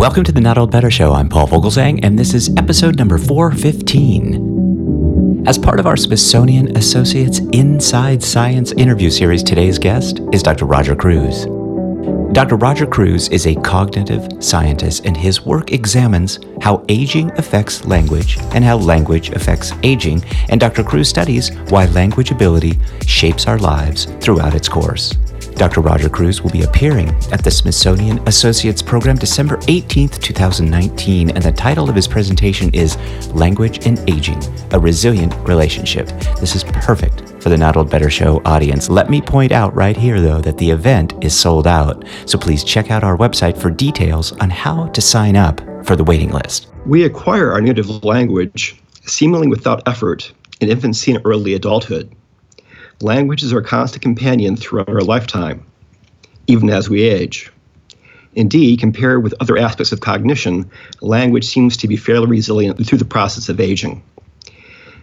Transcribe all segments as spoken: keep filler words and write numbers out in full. Welcome to The Not Old Better Show. I'm Paul Vogelzang, and this is episode number four fifteen. As part of our Smithsonian Associates Inside Science interview series, today's guest is Doctor Roger Kreuz. Doctor Roger Kreuz is a cognitive scientist, and his work examines how aging affects language and how language affects aging, and Doctor Kreuz studies why language ability shapes our lives throughout its course. Doctor Roger Kreuz will be appearing at the Smithsonian Associates program December eighteenth, twenty nineteen, and the title of his presentation is Language and Aging, a Resilient Relationship. This is perfect for the Not Old Better Show audience. Let me point out right here, though, that the event is sold out, so please check out our website for details on how to sign up for the waiting list. We acquire our native language seemingly without effort in infancy and early adulthood. Language is our constant companion throughout our lifetime, even as we age. Indeed, compared with other aspects of cognition, language seems to be fairly resilient through the process of aging.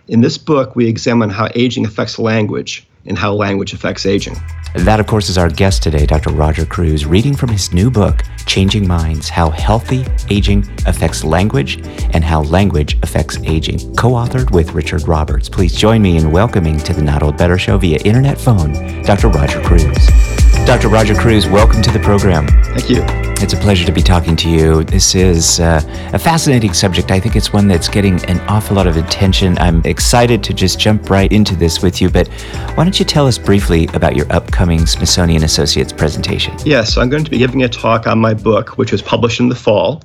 In this book, we examine how aging affects language and how language affects aging. That, of course, is our guest today, Doctor Roger Kreuz, reading from his new book, Changing Minds: How Healthy Aging Affects Language and How Language Affects Aging, co-authored with Richard Roberts. Please join me in welcoming to the Not Old Better Show via internet phone, Doctor Roger Kreuz. Doctor Roger Kreuz, welcome to the program. Thank you. It's a pleasure to be talking to you. This is uh, a fascinating subject. I think it's one that's getting an awful lot of attention. I'm excited to just jump right into this with you, but why don't you tell us briefly about your upcoming Smithsonian Associates presentation? Yes, I'm going to be giving a talk on my book, which was published in the fall.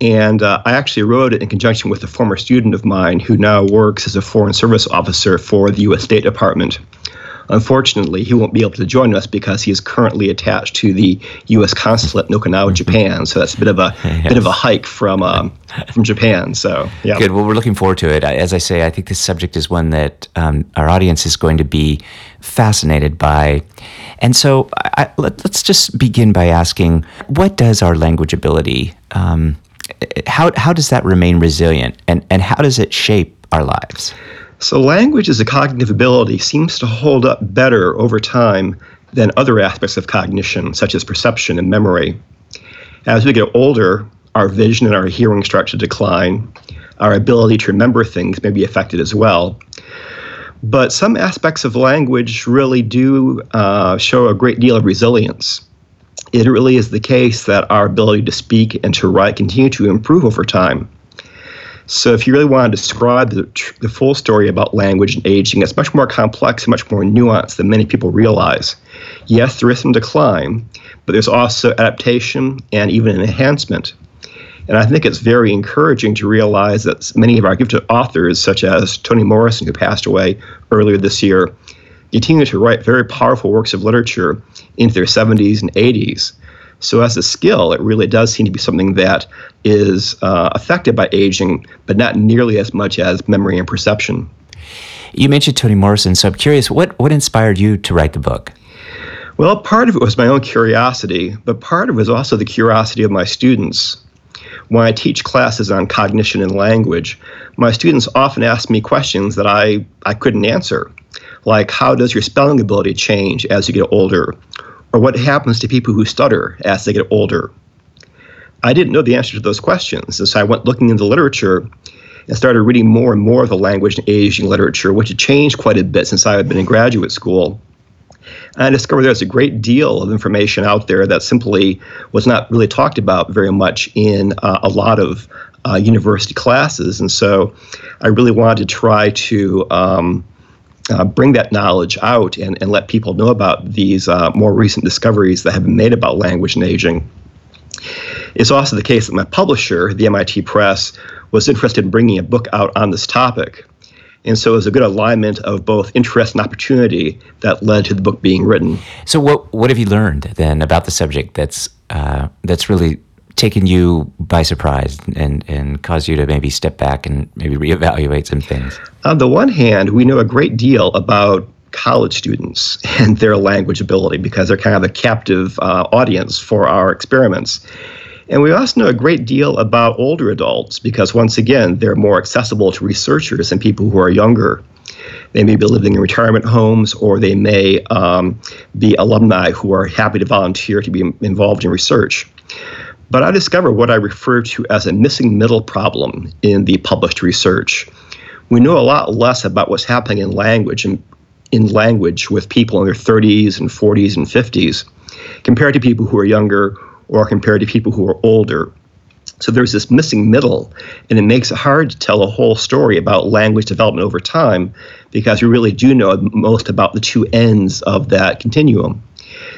And uh, I actually wrote it in conjunction with a former student of mine who now works as a Foreign Service Officer for the U S State Department. Unfortunately, he won't be able to join us because he is currently attached to the U S consulate in Okinawa, Japan. So that's a bit of a yes. bit of a hike from um, from Japan. So yeah, good. Well, we're looking forward to it. As I say, I think this subject is one that um, our audience is going to be fascinated by. And so I, let, let's just begin by asking, what does our language ability? Um, how how does that remain resilient, and and how does it shape our lives? So language as a cognitive ability seems to hold up better over time than other aspects of cognition, such as perception and memory. As we get older, our vision and our hearing start to decline. Our ability to remember things may be affected as well. But some aspects of language really do uh, show a great deal of resilience. It really is the case that our ability to speak and to write continue to improve over time. So if you really want to describe the, the full story about language and aging, it's much more complex and much more nuanced than many people realize. Yes, there is some decline, but there's also adaptation and even an enhancement. And I think it's very encouraging to realize that many of our gifted authors, such as Toni Morrison, who passed away earlier this year, continue to write very powerful works of literature into their seventies and eighties. So as a skill, it really does seem to be something that is uh, affected by aging, but not nearly as much as memory and perception. You mentioned Toni Morrison, so I'm curious, what, what inspired you to write the book? Well, part of it was my own curiosity, but part of it was also the curiosity of my students. When I teach classes on cognition and language, my students often ask me questions that I, I couldn't answer, like how does your spelling ability change as you get older? Or what happens to people who stutter as they get older? I didn't know the answer to those questions, and so I went looking in the literature and started reading more and more of the language and aging literature, which had changed quite a bit since I had been in graduate school. And I discovered there's a great deal of information out there that simply was not really talked about very much in uh, a lot of uh, university classes, and so I really wanted to try to um, Uh, bring that knowledge out and, and let people know about these uh, more recent discoveries that have been made about language and aging. It's also the case that my publisher, the M I T Press, was interested in bringing a book out on this topic. And so it was a good alignment of both interest and opportunity that led to the book being written. So what what have you learned then about the subject that's uh, that's really taken you by surprise and, and caused you to maybe step back and maybe reevaluate some things? On the one hand, we know a great deal about college students and their language ability because they're kind of a captive uh, audience for our experiments. And we also know a great deal about older adults because, once again, they're more accessible to researchers and people who are younger. They may be living in retirement homes, or they may um, be alumni who are happy to volunteer to be involved in research. But I discovered what I refer to as a missing middle problem in the published research. We know a lot less about what's happening in language and in language with people in their thirties and forties and fifties compared to people who are younger or compared to people who are older. So there's this missing middle, and it makes it hard to tell a whole story about language development over time because we really do know most about the two ends of that continuum.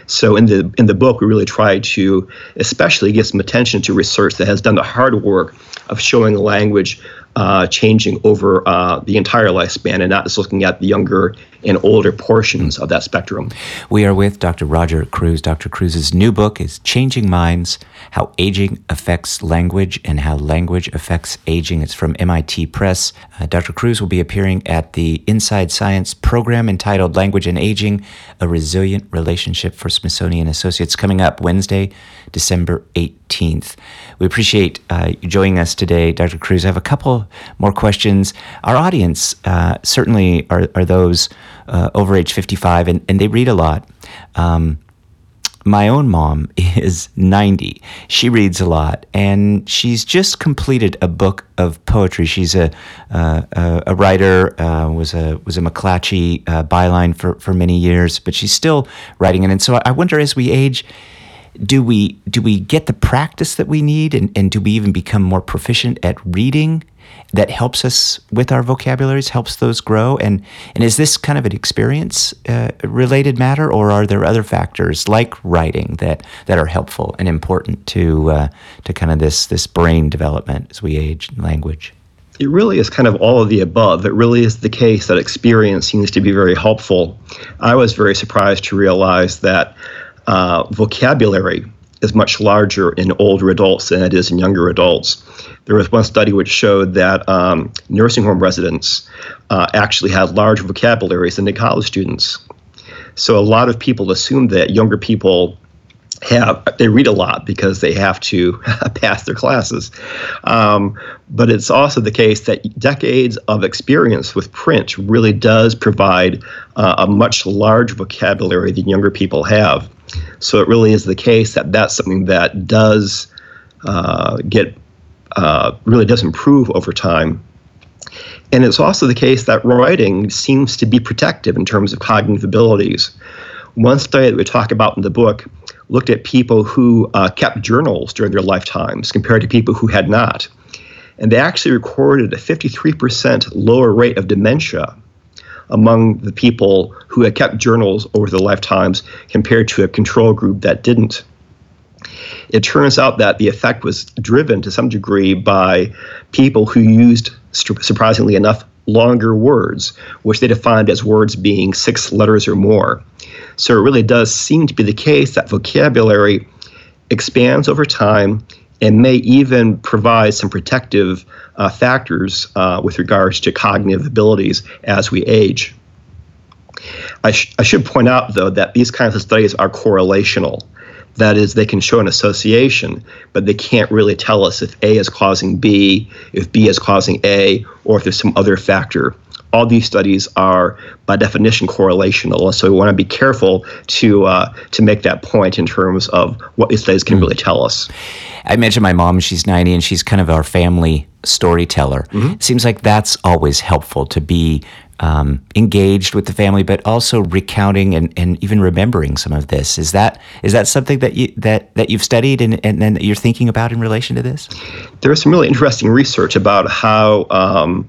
So in the in the book, we really try to especially give some attention to research that has done the hard work of showing language uh, changing over uh, the entire lifespan and not just looking at the younger and older portions of that spectrum. We are with Doctor Roger Kreuz. Doctor Kreuz's new book is Changing Minds: How Aging Affects Language and How Language Affects Aging. It's from M I T Press. Uh, Doctor Kreuz will be appearing at the Inside Science program entitled Language and Aging, A Resilient Relationship for Smithsonian Associates, coming up Wednesday, December eighteenth. We appreciate uh, you joining us today, Doctor Kreuz. I have a couple more questions. Our audience uh, certainly are, are those Uh, over age fifty-five, and, and they read a lot. Um, my own mom is ninety. She reads a lot, and she's just completed a book of poetry. She's a uh, a, a writer, uh, was a was a McClatchy uh, byline for, for many years, but she's still writing it. And so I wonder, as we age, do we do we get the practice that we need, and, and do we even become more proficient at reading? That helps us with our vocabularies, helps those grow? And and is this kind of an experience-related uh, matter, or are there other factors like writing that, that are helpful and important to uh, to kind of this, this brain development as we age in language? It really is kind of all of the above. It really is the case that experience seems to be very helpful. I was very surprised to realize that uh, vocabulary is much larger in older adults than it is in younger adults. There was one study which showed that um, nursing home residents uh, actually had larger vocabularies than the college students. So a lot of people assume that younger people have, they read a lot because they have to pass their classes. Um, but it's also the case that decades of experience with print really does provide uh, a much larger vocabulary than younger people have. So it really is the case that that's something that does uh, get, uh, really does improve over time. And it's also the case that writing seems to be protective in terms of cognitive abilities. One study that we talk about in the book looked at people who uh, kept journals during their lifetimes compared to people who had not. And they actually recorded a fifty-three percent lower rate of dementia among the people who had kept journals over their lifetimes compared to a control group that didn't. It turns out that the effect was driven to some degree by people who used, surprisingly enough, longer words, which they defined as words being six letters or more. So it really does seem to be the case that vocabulary expands over time and may even provide some protective uh, factors uh, with regards to cognitive abilities as we age. I, sh- I should point out, though, that these kinds of studies are correlational. That is, they can show an association, but they can't really tell us if A is causing B, if B is causing A, or if there's some other factor. All these studies are, by definition, correlational, and so we want to be careful to uh, to make that point in terms of what these studies can mm-hmm. really tell us. I mentioned my mom; she's ninety, and she's kind of our family storyteller. Mm-hmm. It seems like that's always helpful to be um, engaged with the family, but also recounting and, and even remembering some of this. Is that is that something that you that, that you've studied and and then you're thinking about in relation to this? There's some really interesting research about how. Um,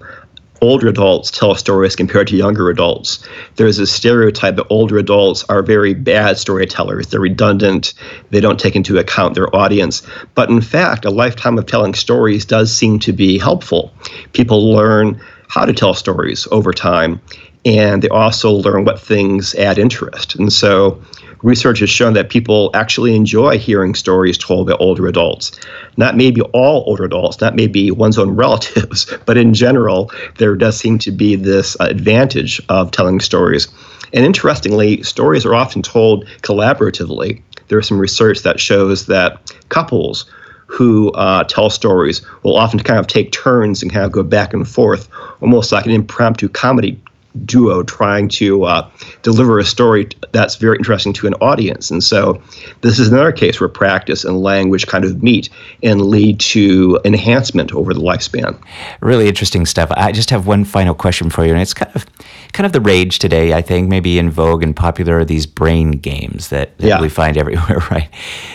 Older adults tell stories compared to younger adults. There's a stereotype that older adults are very bad storytellers. They're redundant. They don't take into account their audience. But in fact, a lifetime of telling stories does seem to be helpful. People learn how to tell stories over time, and they also learn what things add interest. And so research has shown that people actually enjoy hearing stories told by older adults. Not maybe all older adults, not maybe one's own relatives, but in general, there does seem to be this uh, advantage of telling stories. And interestingly, stories are often told collaboratively. There's some research that shows that couples who uh, tell stories will often kind of take turns and kind of go back and forth, almost like an impromptu comedy duo trying to uh, deliver a story that's very interesting to an audience. And so this is another case where practice and language kind of meet and lead to enhancement over the lifespan. Really interesting stuff. I just have one final question for you, and it's kind of kind of the rage today, I think, maybe in vogue and popular are these brain games that, that yeah. we find everywhere, right?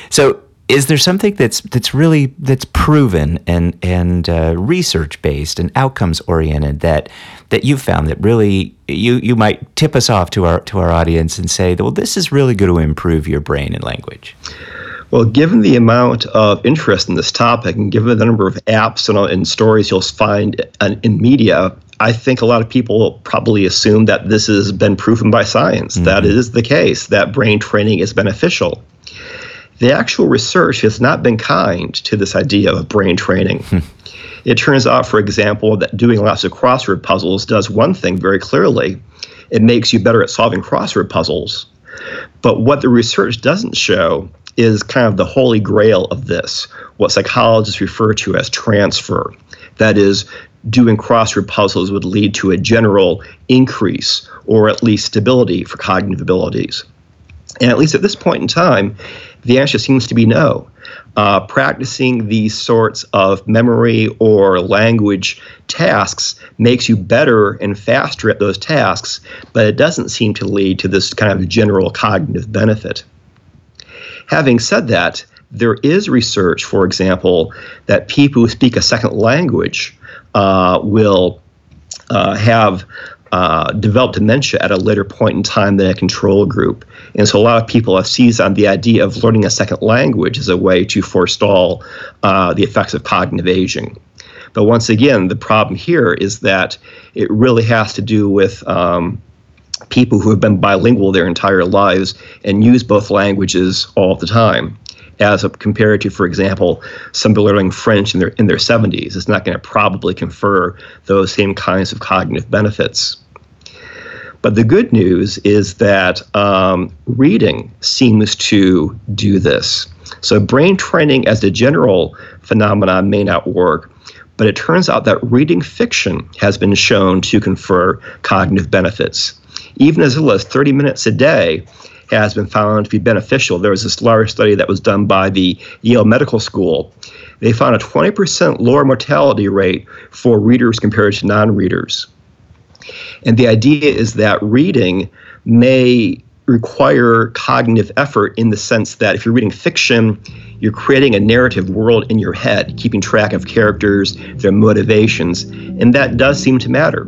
So is there something that's that's really that's proven and and uh, research based and outcomes oriented that that you've found that really you you might tip us off to our to our audience and say, well, this is really going to improve your brain and language? Well, given the amount of interest in this topic and given the number of apps and, and stories you'll find in media, I think a lot of people probably assume that this has been proven by science. Mm-hmm. That is the case, that brain training is beneficial. The actual research has not been kind to this idea of brain training. Hmm. It turns out, for example, that doing lots of crossword puzzles does one thing very clearly. It makes you better at solving crossword puzzles. But what the research doesn't show is kind of the holy grail of this, what psychologists refer to as transfer. That is, doing crossword puzzles would lead to a general increase or at least stability for cognitive abilities. And at least at this point in time, the answer seems to be no. Uh, practicing these sorts of memory or language tasks makes you better and faster at those tasks, but it doesn't seem to lead to this kind of general cognitive benefit. Having said that, there is research, for example, that people who speak a second language uh, will uh, have Uh, develop dementia at a later point in time than a control group. And so a lot of people have seized on the idea of learning a second language as a way to forestall uh, the effects of cognitive aging. But once again, the problem here is that it really has to do with um, people who have been bilingual their entire lives and use both languages all the time. As compared to, for example, somebody learning French in their in their seventies, it's not going to probably confer those same kinds of cognitive benefits. But the good news is that um, reading seems to do this. So brain training as a general phenomenon may not work, but it turns out that reading fiction has been shown to confer cognitive benefits. Even as little as thirty minutes a day has been found to be beneficial. There was this large study that was done by the Yale Medical School. They found a twenty percent lower mortality rate for readers compared to non-readers. And the idea is that reading may require cognitive effort in the sense that if you're reading fiction, you're creating a narrative world in your head, keeping track of characters, their motivations, and that does seem to matter.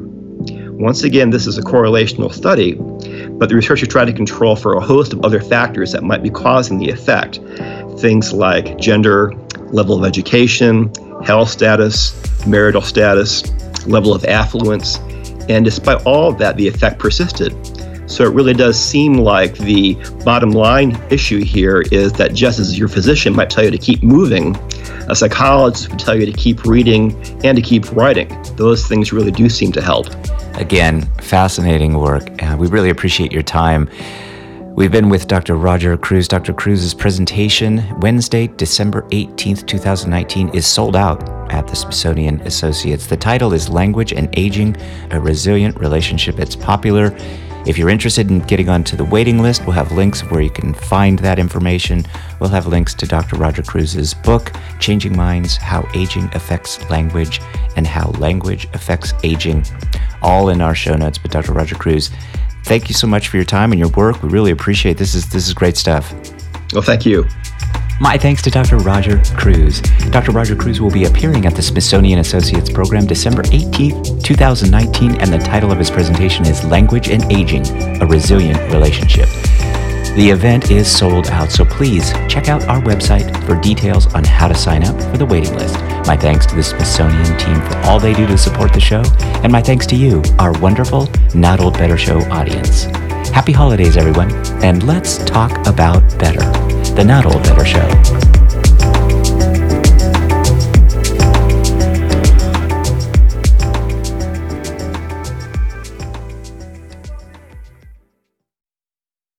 Once again, this is a correlational study, but the researchers try to control for a host of other factors that might be causing the effect. Things like gender, level of education, health status, marital status, level of affluence, and despite all of that, the effect persisted. So it really does seem like the bottom line issue here is that just as your physician might tell you to keep moving, a psychologist would tell you to keep reading and to keep writing. Those things really do seem to help. Again, fascinating work. Uh, we really appreciate your time. We've been with Doctor Roger Kreuz. Doctor Kreuz's presentation, Wednesday, December eighteenth, twenty nineteen, is sold out at the Smithsonian Associates. The title is Language and Aging, a Resilient Relationship. It's popular. If you're interested in getting onto the waiting list, we'll have links where you can find that information. We'll have links to Doctor Roger Kreuz's book, Changing Minds: How Aging Affects Language and How Language Affects Aging, all in our show notes. But Doctor Roger Kreuz, thank you so much for your time and your work. We really appreciate it. This is this is great stuff. Well, thank you. My thanks to Doctor Roger Kreuz. Doctor Roger Kreuz will be appearing at the Smithsonian Associates program December eighteenth, twenty nineteen, and the title of his presentation is Language and Aging, a Resilient Relationship. The event is sold out, so please check out our website for details on how to sign up for the waiting list. My thanks to the Smithsonian team for all they do to support the show, and my thanks to you, our wonderful Not Old Better Show audience. Happy holidays, everyone, and let's talk about better. The Not Old Better Show.